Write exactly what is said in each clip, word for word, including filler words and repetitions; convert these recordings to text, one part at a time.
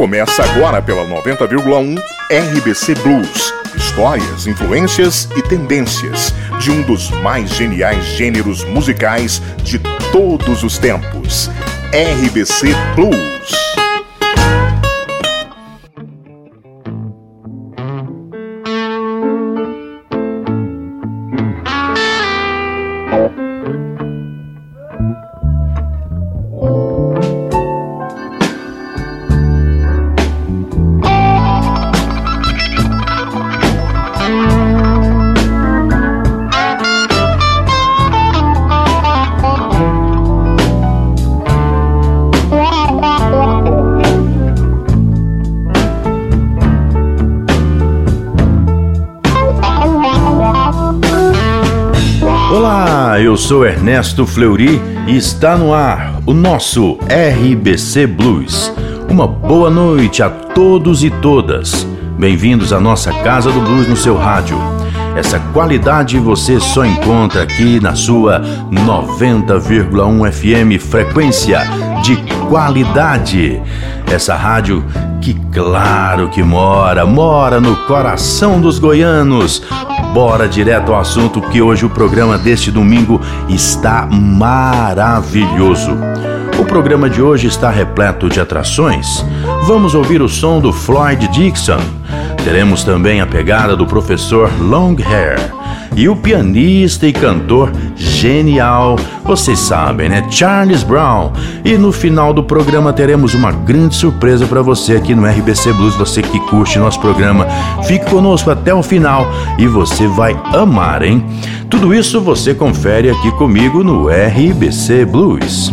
Começa agora pela noventa vírgula um R B C Blues. Histórias, influências e tendências de um dos mais geniais gêneros musicais de todos os tempos. R B C Blues. Eu sou Ernesto Fleury e está no ar o nosso R B C Blues. Uma boa noite a todos e todas. Bem-vindos à nossa Casa do Blues no seu rádio. Essa qualidade você só encontra aqui na sua noventa vírgula um F M, frequência de qualidade. Essa rádio que claro que mora, mora no coração dos goianos. Bora direto ao assunto, que hoje o programa deste domingo está maravilhoso. O programa de hoje está repleto de atrações. Vamos ouvir o som do Floyd Dixon. Teremos também a pegada do professor Longhair. E o pianista e cantor genial, vocês sabem, né? Charles Brown. E no final do programa teremos uma grande surpresa para você aqui no R B C Blues. Você que curte nosso programa, fique conosco até o final e você vai amar, hein? Tudo isso você confere aqui comigo no R B C Blues.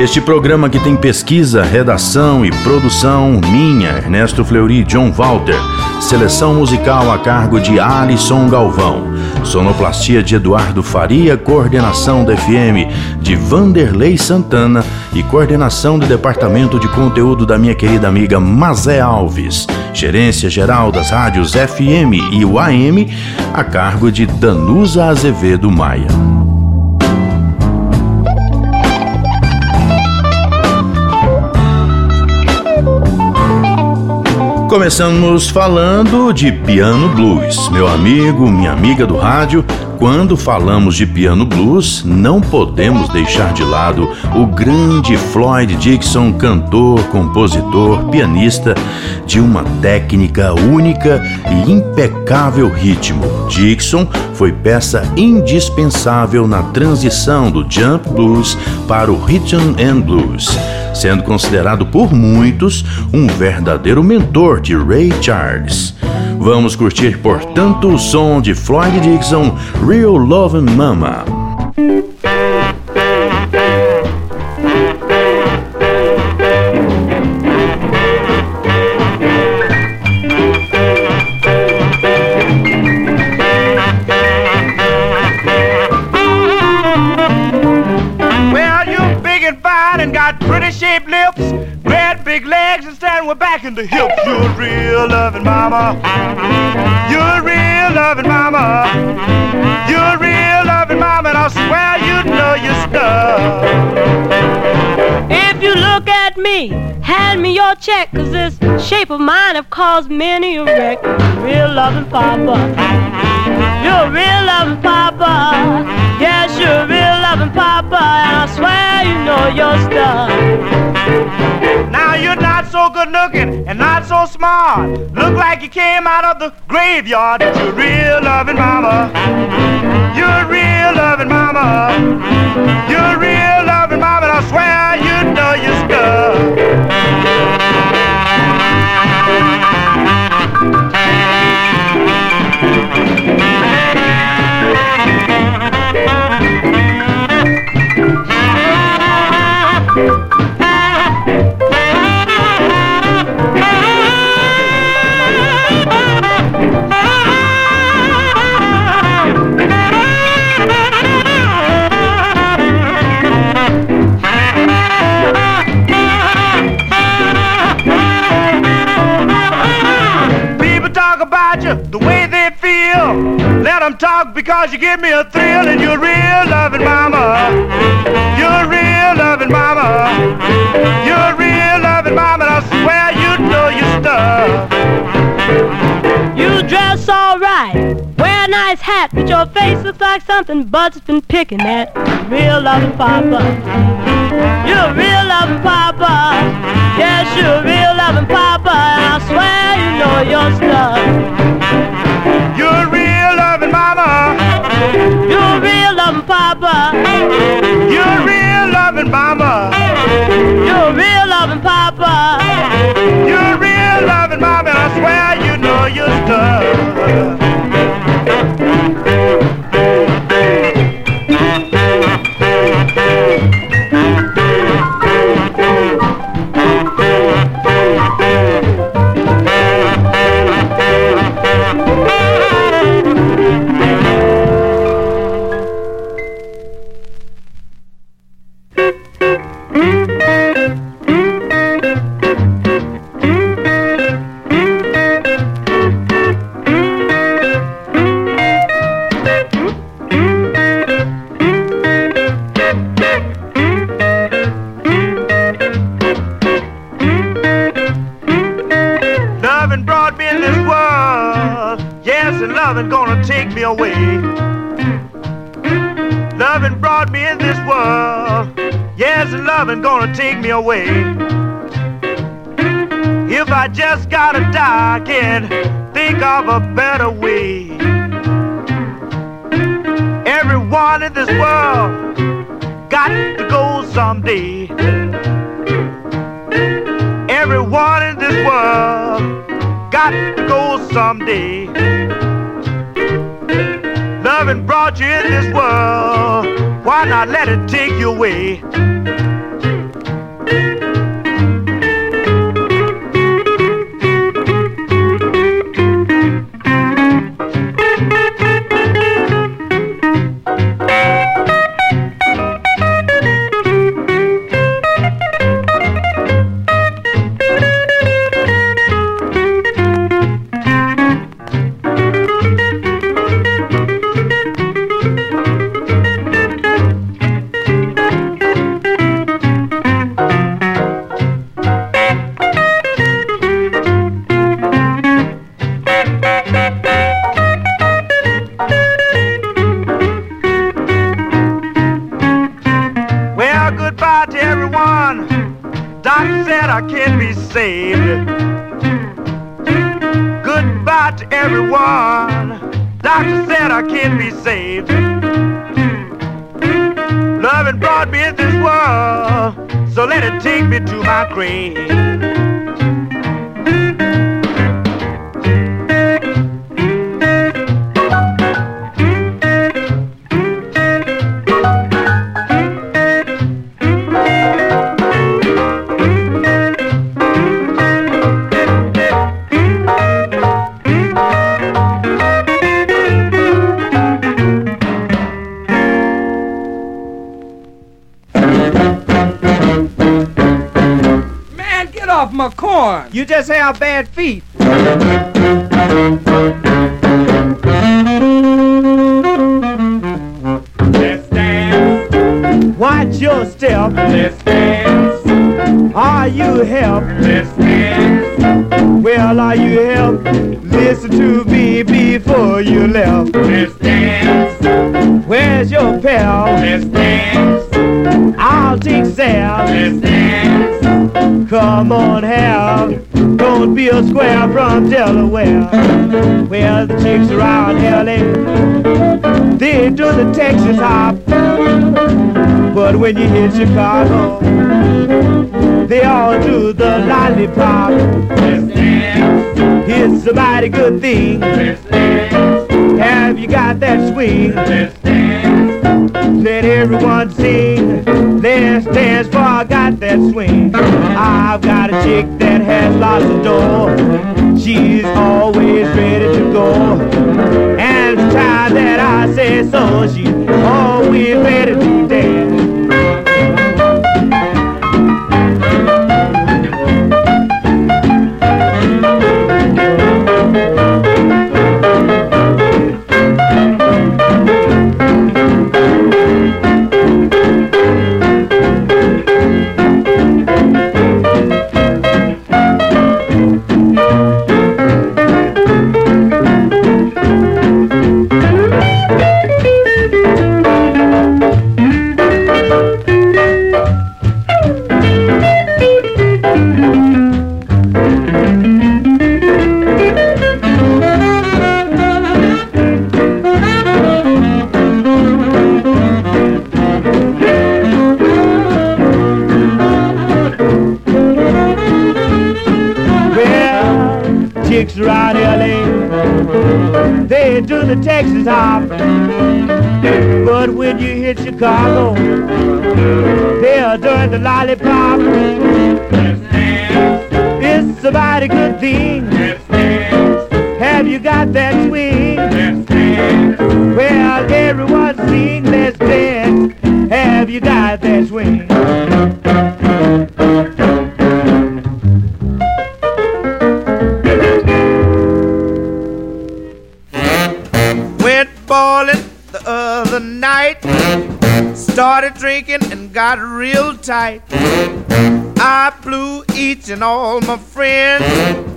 Este programa que tem pesquisa, redação e produção minha, Ernesto Fleury e John Walter. Seleção musical a cargo de Alisson Galvão. Sonoplastia de Eduardo Faria, coordenação da F M de Vanderlei Santana e coordenação do Departamento de Conteúdo da minha querida amiga Mazé Alves. Gerência geral das rádios F M e o A M a cargo de Danusa Azevedo Maia. Começamos falando de piano blues. Meu amigo, minha amiga do rádio, quando falamos de piano blues, não podemos deixar de lado o grande Floyd Dixon, cantor, compositor, pianista de uma técnica única e impecável ritmo. Dixon foi peça indispensável na transição do jump blues para o rhythm and blues, sendo considerado por muitos um verdadeiro mentor de Ray Charles. Vamos curtir, portanto, o som de Floyd Dixon, Real Lovin' Mama. Back in the hips, you're a real loving mama. You're a real loving mama. You're a real loving mama, and I swear you know your stuff. If you look at me, hand me your check, 'cause this shape of mine have caused many a wreck. Real loving papa. You're a real loving papa. Yes, you're a real loving papa, and I swear you know your stuff. Now you're not so good looking and not so smart, look like you came out of the graveyard. But you're real loving mama. You're real loving mama. You're real loving mama, and I swear you know your stuff. dog, because you give me a thrill, and you're real loving mama. You're real loving mama. You're real loving mama, and I swear you know your stuff. You dress all right, wear a nice hat, but your face looks like something Bud's been picking at. Real loving papa. You're real loving papa. Yes, you're real loving papa, and I swear you know your stuff. You're real loving mama. You're real loving papa. You're real loving mama. You're real loving papa. You're real loving mama, and I swear you know your stuff. When you hit Chicago, they all do the lollipop. It's a mighty good thing. Have you got that swing? Let everyone sing. Let's dance, for I got that swing. I've got a chick that has lots of dough. She's always ready to go. And the time that I say so, she's always ready to dance. Thank you. the Texas hop. But when you hit Chicago, they'll turn the lollipop. It's a mighty good thing. Have you got that swing? Well, everyone sing, let's dance. Have you got that swing? Started drinking and got real tight. I blew each and all my friends.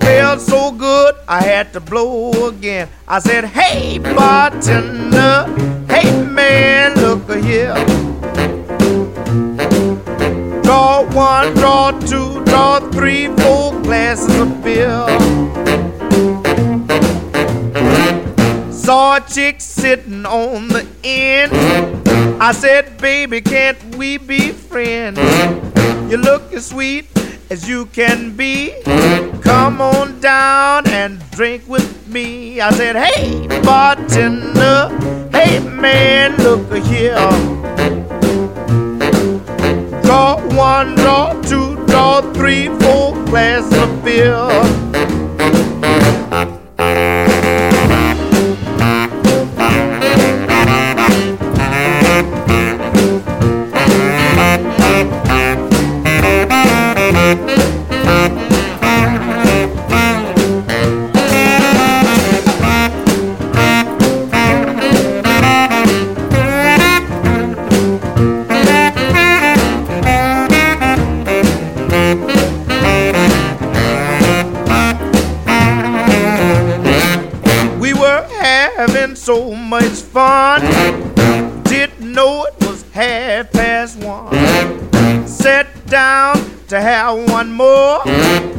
Felt so good I had to blow again. I said, hey bartender, hey man, look here. Draw one, draw two, draw three, four glasses of beer. Saw a chick sitting on the end. I said, baby, can't we be friends? You look as sweet as you can be. Come on down and drink with me. I said, hey, bartender, hey, man, look here. Draw one, draw two, draw three, four glasses of beer. So much fun, didn't know it was half past one. Sat down to have one more,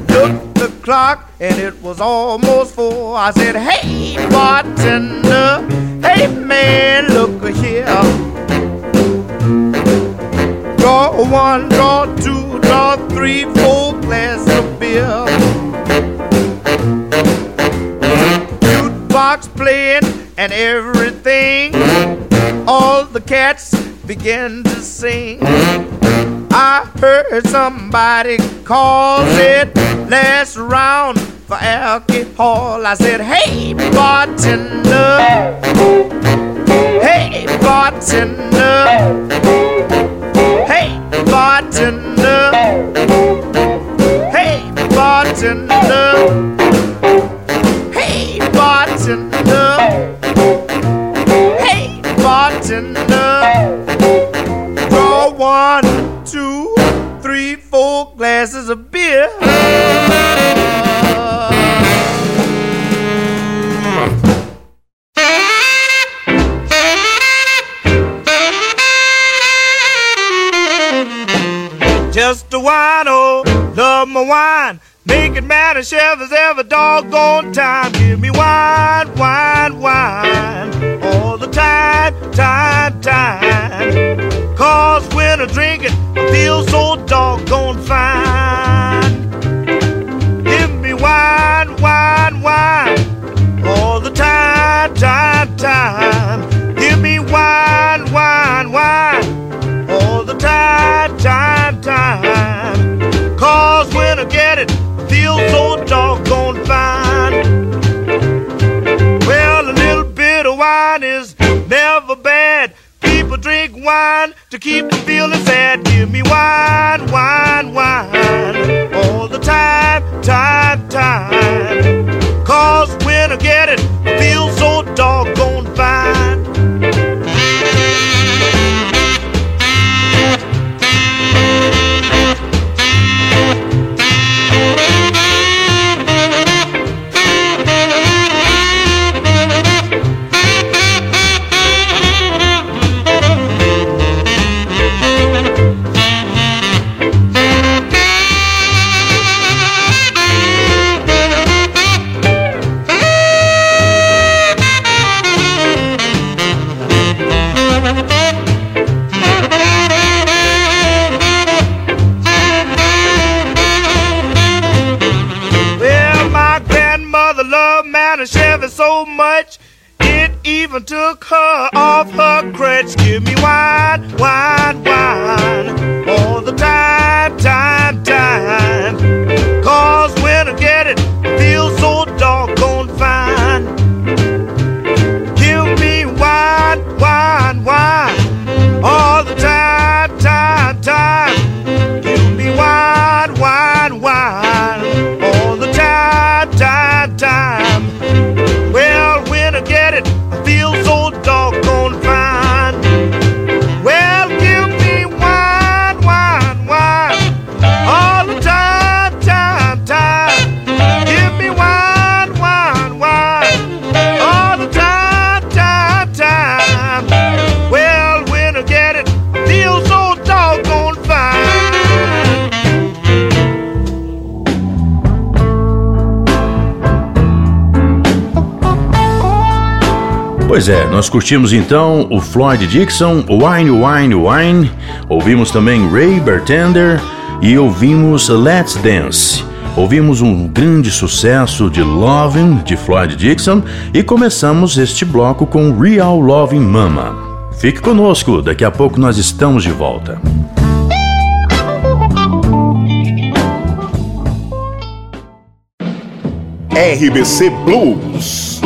looked the clock and it was almost four. I said, hey bartender, hey man, look here. Draw one, draw two, draw three, four glasses of beer. Jute box playing and everything, all the cats began to sing. I heard somebody call it last round for alcohol. I said, hey bartender, hey bartender, hey bartender, hey bartender, hey bartender, bartender, draw one, two, three, four glasses of beer. Just a wino, love my wine, make it matter, chef, is ever doggone time. Give me wine, wine, wine, all the time, time, time. Cause when I drink it, I feel so doggone fine. Give me wine, wine, wine, all the time, time, time. Give me wine, wine, wine, all the time, time, time. Cause when I get it, I feel so doggone fine. Well, a little bit of wine is never bad. People drink wine to keep from feeling sad. Give me wine, wine, wine, all the time, time, time. Cause when I get it, I feel so doggone fine. even took her off her crutch. Give me wine, wine, wine, all the time, time, time. Cause when I get it, feels so doggone fine. Give me wine, wine, wine, all the time, time, time. Give me wine, wine, wine, all the time, time, time. Well, when I get it, I feel so doggone fine. Well, give me wine, wine, wine, all the time, time, time. Give me wine, wine, wine, all the time, time, time. Well, when I get it, I feel so doggone fine. Pois é, nós curtimos então o Floyd Dixon, Wine, Wine, Wine, ouvimos também Ray Bertender e ouvimos Let's Dance. Ouvimos um grande sucesso de Lovin', de Floyd Dixon, e começamos este bloco com Real Lovin' Mama. Fique conosco, daqui a pouco nós estamos de volta. R B C Blues.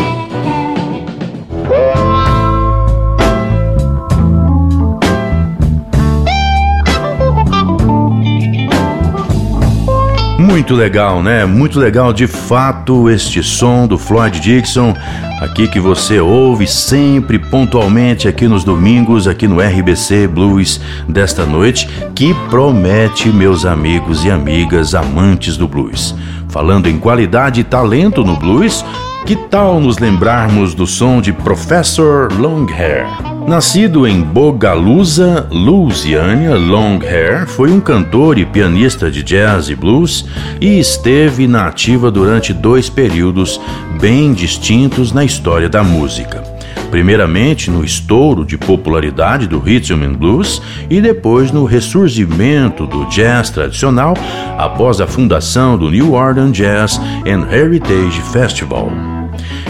Muito legal, né? Muito legal de fato este som do Floyd Dixon, aqui que você ouve sempre pontualmente aqui nos domingos, aqui no R B C Blues desta noite, que promete, meus amigos e amigas amantes do blues. Falando em qualidade e talento no blues, que tal nos lembrarmos do som de Professor Longhair? Nascido em Bogalusa, Louisiana, Longhair foi um cantor e pianista de jazz e blues e esteve na ativa durante dois períodos bem distintos na história da música. Primeiramente no estouro de popularidade do Rhythm and Blues e depois no ressurgimento do jazz tradicional após a fundação do New Orleans Jazz and Heritage Festival.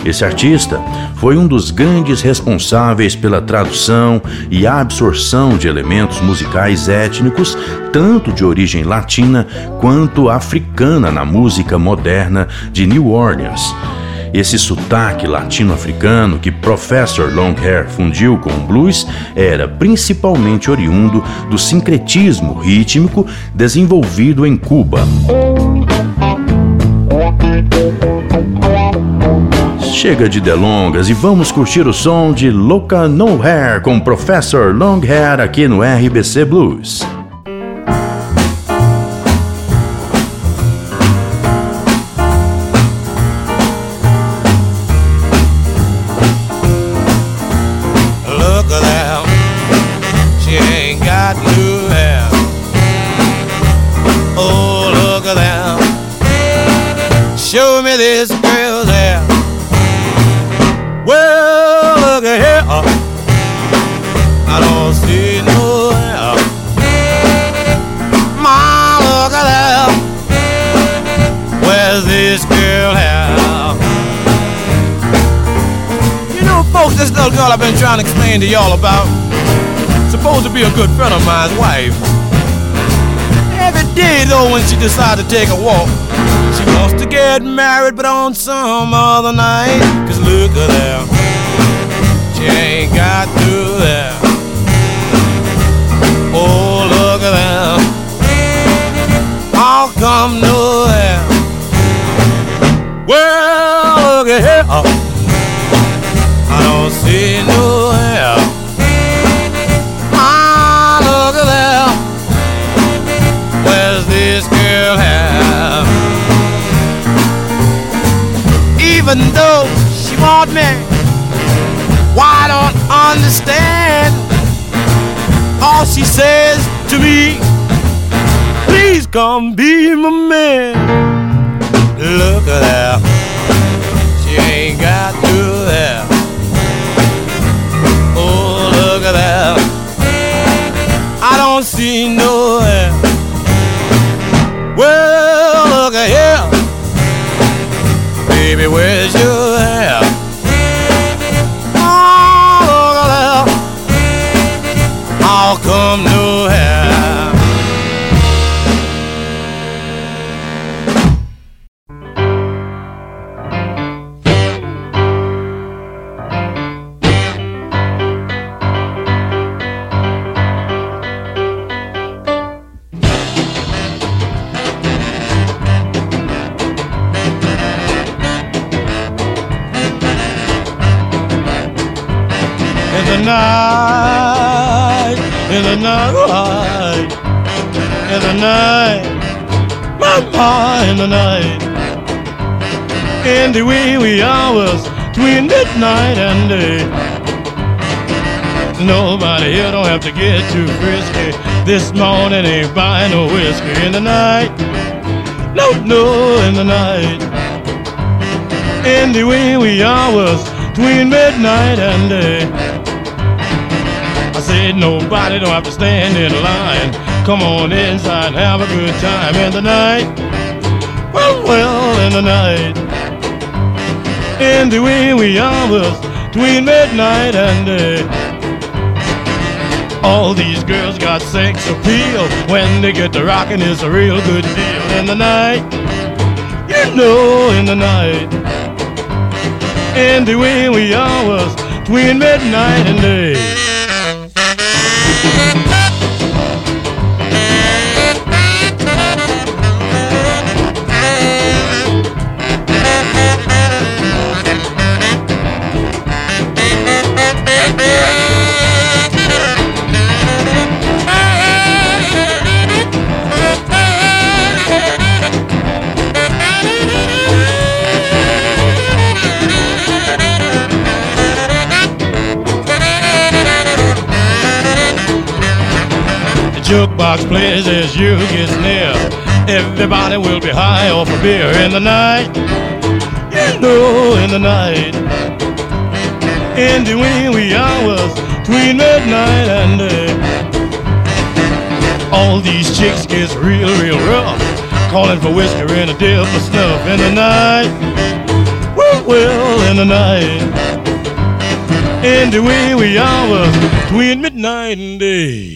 Esse artista foi um dos grandes responsáveis pela tradução e absorção de elementos musicais étnicos, tanto de origem latina quanto africana, na música moderna de New Orleans. Esse sotaque latino-africano que Professor Longhair fundiu com o blues era principalmente oriundo do sincretismo rítmico desenvolvido em Cuba. Chega de delongas e vamos curtir o som de Loca No Hair com Professor Longhair aqui no R B C Blues. I've been trying to explain to y'all about supposed to be a good friend of mine's wife. Every day though when she decides to take a walk, she wants to get married, but on some other night. Cause look at her, she ain't got through there. Oh look at her, I'll come nowhere. Well look at her, oh, I don't see no hair. Ah, look at there. Where's this girl hair? Even though she want me, why don't understand? All she says to me, please come be my man. Look at her, she ain't got no hair. I don't see no hair. Well, look at here, baby, where's your hair? Oh, all come new hair. Night, in the night, in the night, mama, in the night, in the wee wee hours between midnight and day. Nobody here don't have to get too frisky. This morning ain't buying no whiskey in the night. No, no, in the night, in the wee wee hours between midnight and day. I said nobody don't have to stand in line. Come on inside and have a good time in the night. Well, well, in the night, in the wee wee hours between midnight and day. All these girls got sex appeal. When they get to rockin', it's a real good deal in the night. You know, in the night, in the wee wee hours between midnight and day. Jukebox plays as you get near. Everybody will be high off a beer in the night. You know, in the night, in the wee wee hours between midnight and day. All these chicks gets real, real rough, calling for whiskey and a deal for snuff in the night. Well, well, in the night, in the wee wee hours between midnight and day.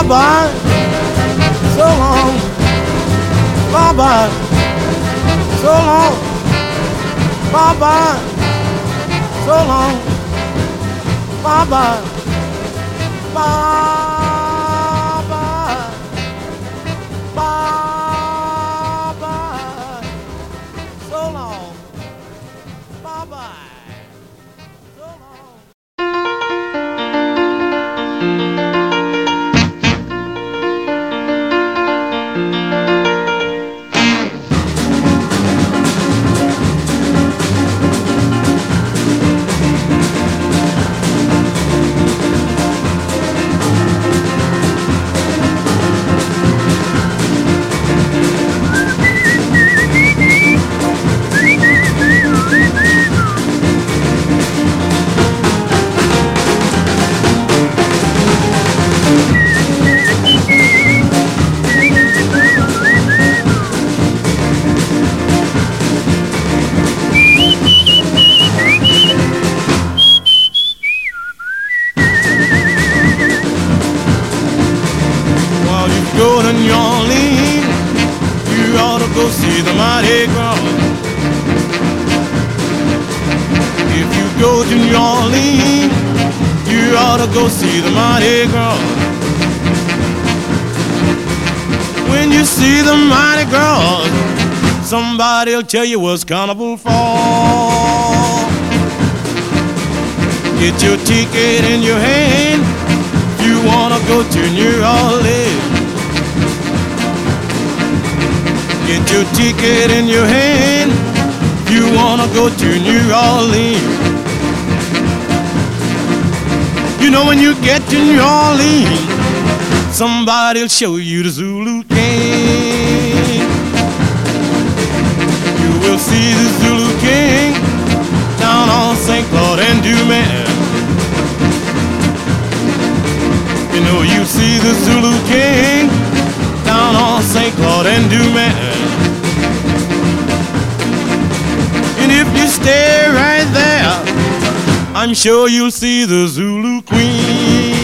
Bye-bye. Bye-bye. go to New Orleans, you ought to go see the Mardi Gras. If you go to New Orleans, you ought to go see the Mardi Gras. When you see the Mardi Gras, somebody'll tell you what's carnival for. Get your ticket in your hand, you wanna go to New Orleans. Get your ticket in your hand, you wanna go to New Orleans. You know when you get to New Orleans, somebody'll show you the Zulu King. You will see the Zulu King down on Saint Claude and Dumas. You know you see the Zulu King down on Saint Claude and Dumas. And if you stay right there, I'm sure you'll see the Zulu Queen.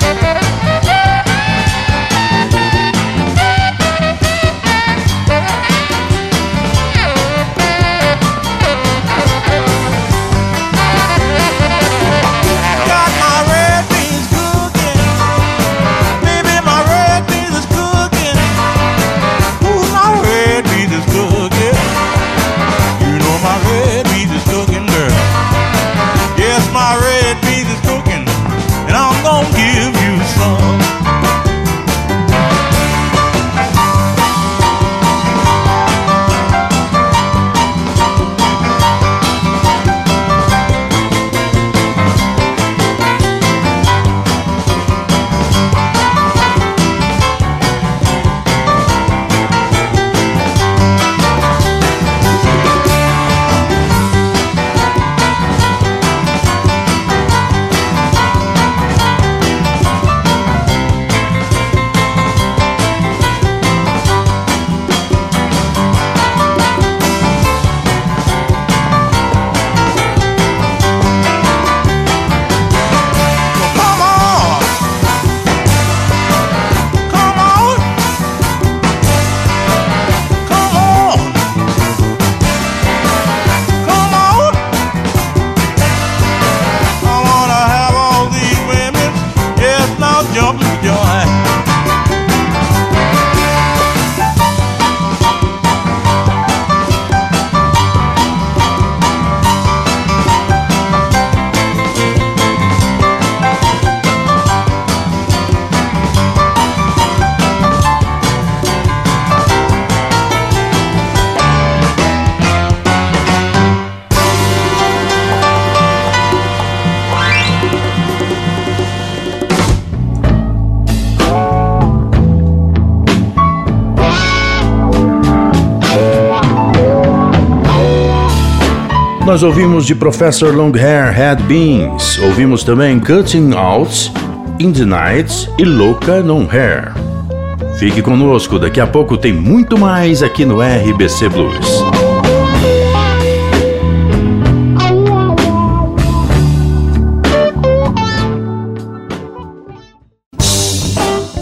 We'll be right back. Nós ouvimos de Professor Longhair, Had Beans. Ouvimos também Cutting Out, In the Night e Louca Non Hair. Fique conosco, daqui a pouco tem muito mais aqui no R B C Blues.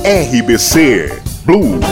R B C Blues.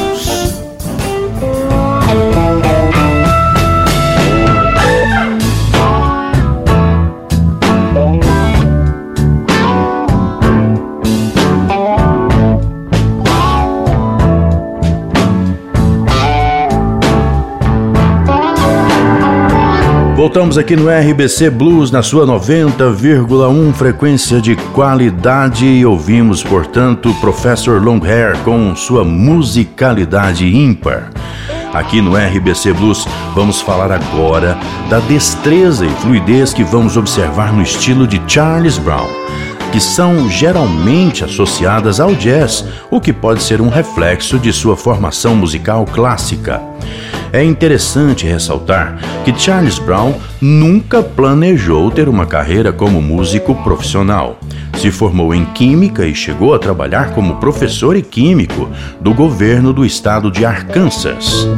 Voltamos aqui no R B C Blues na sua noventa vírgula um frequência de qualidade e ouvimos, portanto, Professor Longhair com sua musicalidade ímpar. Aqui no R B C Blues vamos falar agora da destreza e fluidez que vamos observar no estilo de Charles Brown, que são geralmente associadas ao jazz, o que pode ser um reflexo de sua formação musical clássica. É interessante ressaltar que Charles Brown nunca planejou ter uma carreira como músico profissional. Se formou em química e chegou a trabalhar como professor e químico do governo do estado de Arkansas.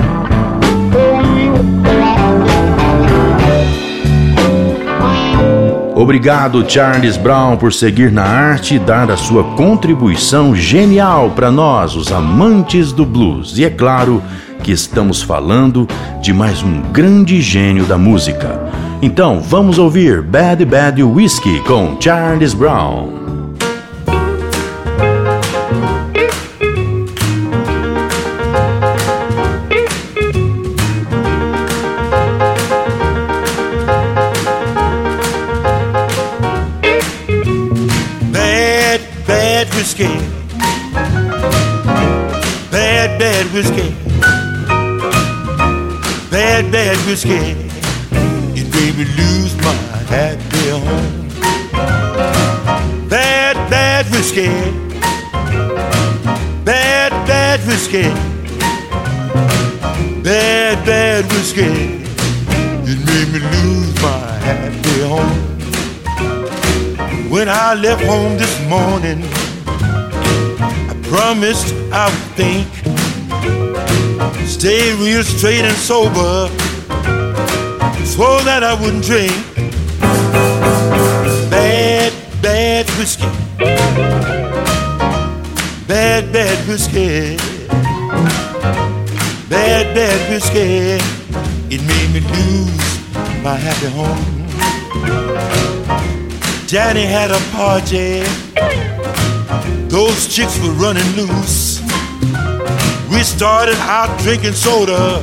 Obrigado, Charles Brown, por seguir na arte e dar a sua contribuição genial para nós, os amantes do blues. E é claro que estamos falando de mais um grande gênio da música. Então, vamos ouvir Bad Bad Whiskey com Charles Brown. Bad, bad whiskey. Bad, bad whiskey. It made me lose my happy home. Bad, bad whiskey. Bad, bad whiskey. Bad, bad whiskey. It made me lose my happy home. When I left home this morning, promised I would think, stay real straight and sober, swore that I wouldn't drink. Bad, bad whiskey. Bad, bad whiskey. Bad, bad whiskey. It made me lose my happy home. Johnny had a party, those chicks were running loose. We started out drinking soda,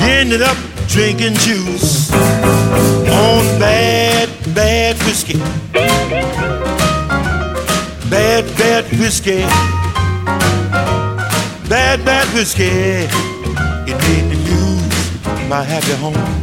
ended up drinking juice. On bad, bad whiskey. Bad, bad whiskey. Bad, bad whiskey. It made me lose my happy home.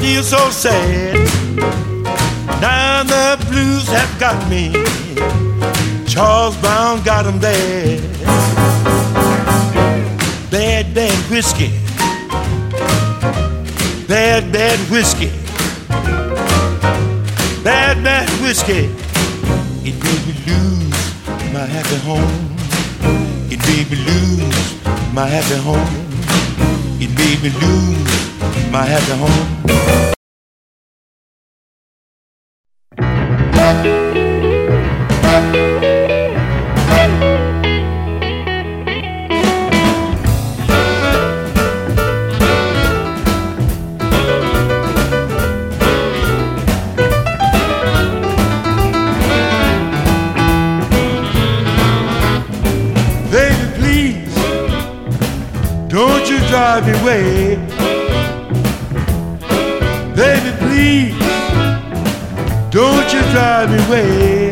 Feel so sad. Now the blues have got me. Charles Brown got him bad. Bad, bad whiskey. Bad, bad whiskey. Bad, bad whiskey. It made me lose my happy home. It made me lose my happy home. It made me lose my happy home. Drive me away, baby, please. Don't you drive me away,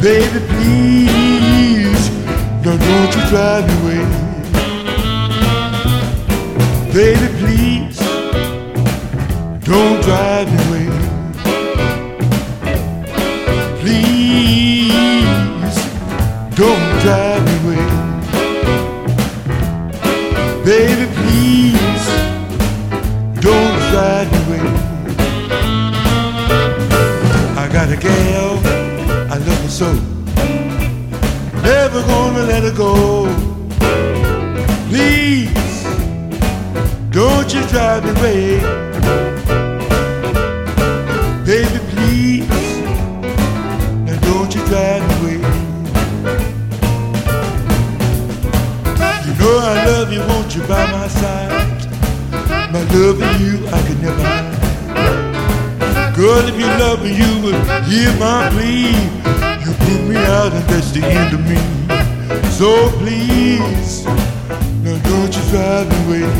baby, please. No, don't you drive me away, baby, please. Don't drive me away, please. Don't drive me away. Baby, please, don't drive me away. I got a girl, I love her so. Never gonna let her go. Please, don't you drive me away. Baby, please, now don't you drive me away. Oh, I love you, won't you by my side? My love for you, I could never hide. Girl, if you love me, you would hear my plea. You put me out and that's the end of me. So please, now don't you drive me away.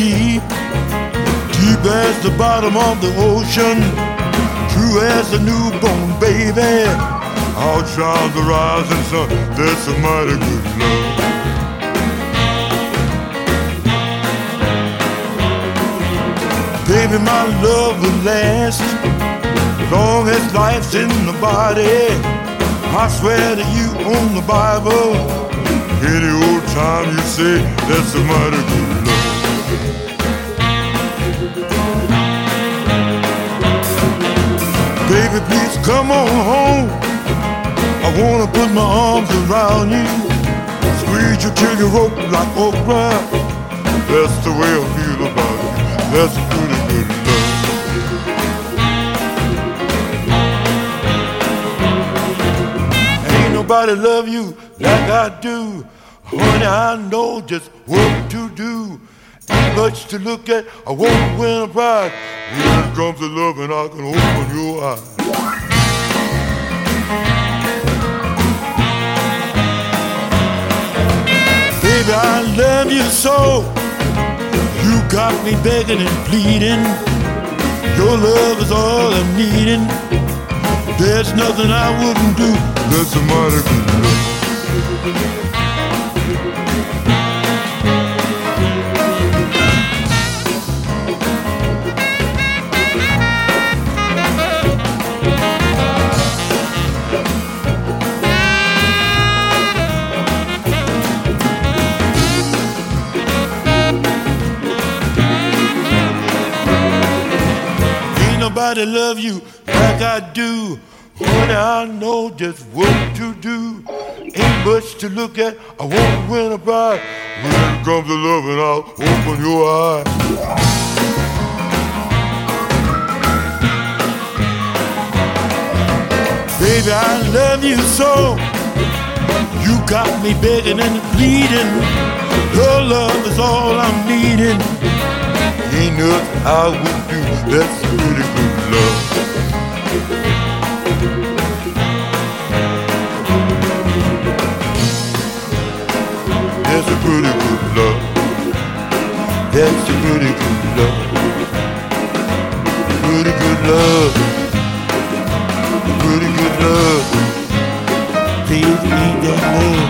sea, deep as the bottom of the ocean, true as a newborn baby, I'll shine the rising sun. That's a mighty good love. Baby, my love will last as long as life's in the body. I swear to you on the Bible, any old time you say, that's a mighty good love. Baby, please come on home. I wanna put my arms around you, squeeze you till you rope like okra. That's the way I feel about you. That's pretty good love. Ain't nobody love you like I do, honey. I know just what to do. Ain't much to look at, I won't win a prize. When it comes to love, and I can open your eyes. Baby, I love you so. You got me begging and pleading. Your love is all I'm needing. There's nothing I wouldn't do. That's a mighty good love. Nobody love you like I do, honey. I know just what to do. Ain't much to look at, I won't win a prize. When it comes to love, and I'll open your eyes. Baby, I love you so. You got me begging and pleading. Your love is all I'm needing. Ain't nothing I would do. That's pretty good love. That's a pretty good love. That's a pretty good love. Pretty good love. Pretty good love. Please eat that love.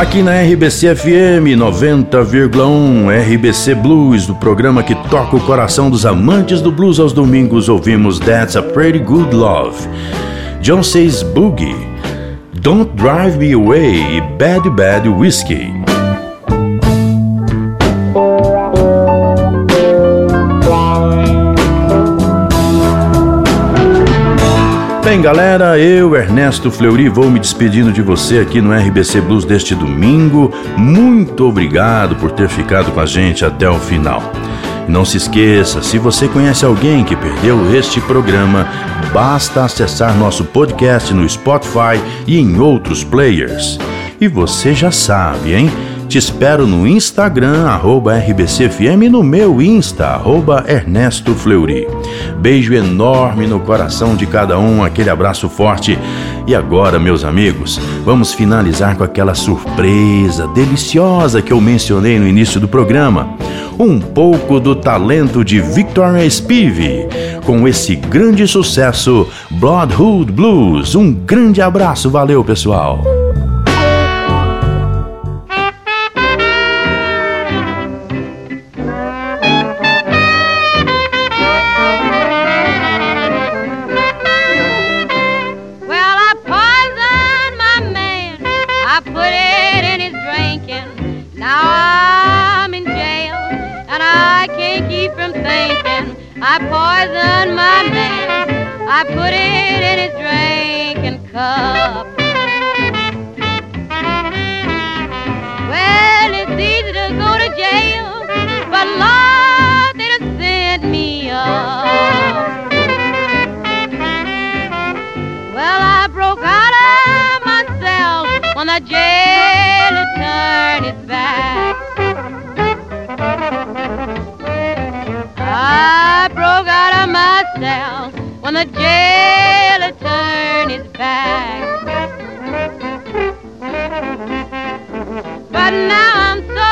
Aqui na R B C F M noventa vírgula um, R B C Blues, do programa que toca o coração dos amantes do blues. Aos domingos ouvimos That's a Pretty Good Love, John Say's Boogie, Don't Drive Me Away e Bad Bad Whiskey. Bem, galera, eu, Ernesto Fleury, vou me despedindo de você aqui no R B C Blues deste domingo. Muito obrigado por ter ficado com a gente até o final. Não se esqueça, se você conhece alguém que perdeu este programa, basta acessar nosso podcast no Spotify e em outros players. E você já sabe, hein? Te espero no Instagram, arroba R B C F M, e no meu Insta, arroba Ernesto Fleury. Beijo enorme no coração de cada um, aquele abraço forte. E agora, meus amigos, vamos finalizar com aquela surpresa deliciosa que eu mencionei no início do programa. Um pouco do talento de Victoria Spivey, com esse grande sucesso, Bloodhood Blues. Um grande abraço, valeu, pessoal! I poisoned my man. I put it in his drinking cup. Well, it's easy to go to jail, but Lord, they done sent me up. Well, I broke out of myself when the jailer turned his back. I broke out of myself when the jailer turned his back. But now I'm so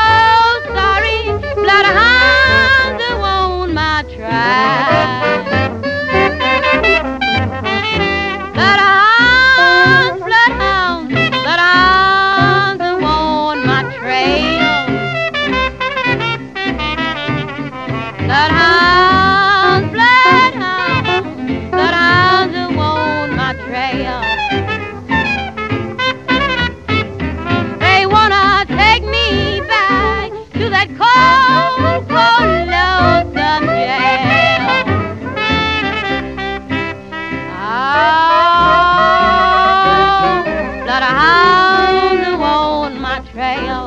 sorry, blood hounds are on my track. Blood hounds, blood hounds, blood hounds are on my trail. Blood hounds. Blood hound who hold my trail.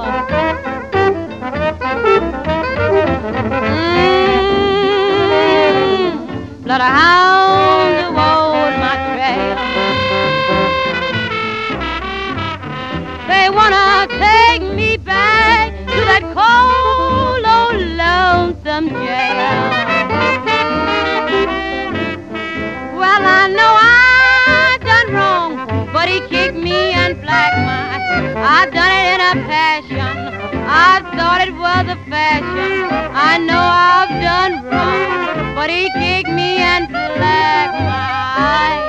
They wanna take me back to that cold old lonesome jail. Well, I know I done wrong, but he kicked me and black my. I done it in a passion. I thought it was a fashion. I know I've done wrong, but he kicked me and black my eyes.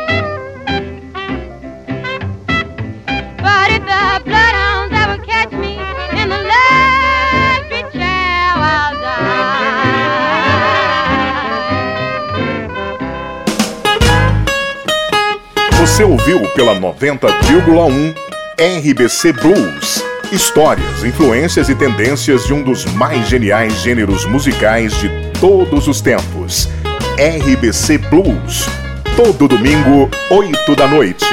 Você ouviu pela noventa vírgula um R B C Blues. Histórias, influências e tendências de um dos mais geniais gêneros musicais de todos os tempos. R B C Blues. Todo domingo, oito da noite.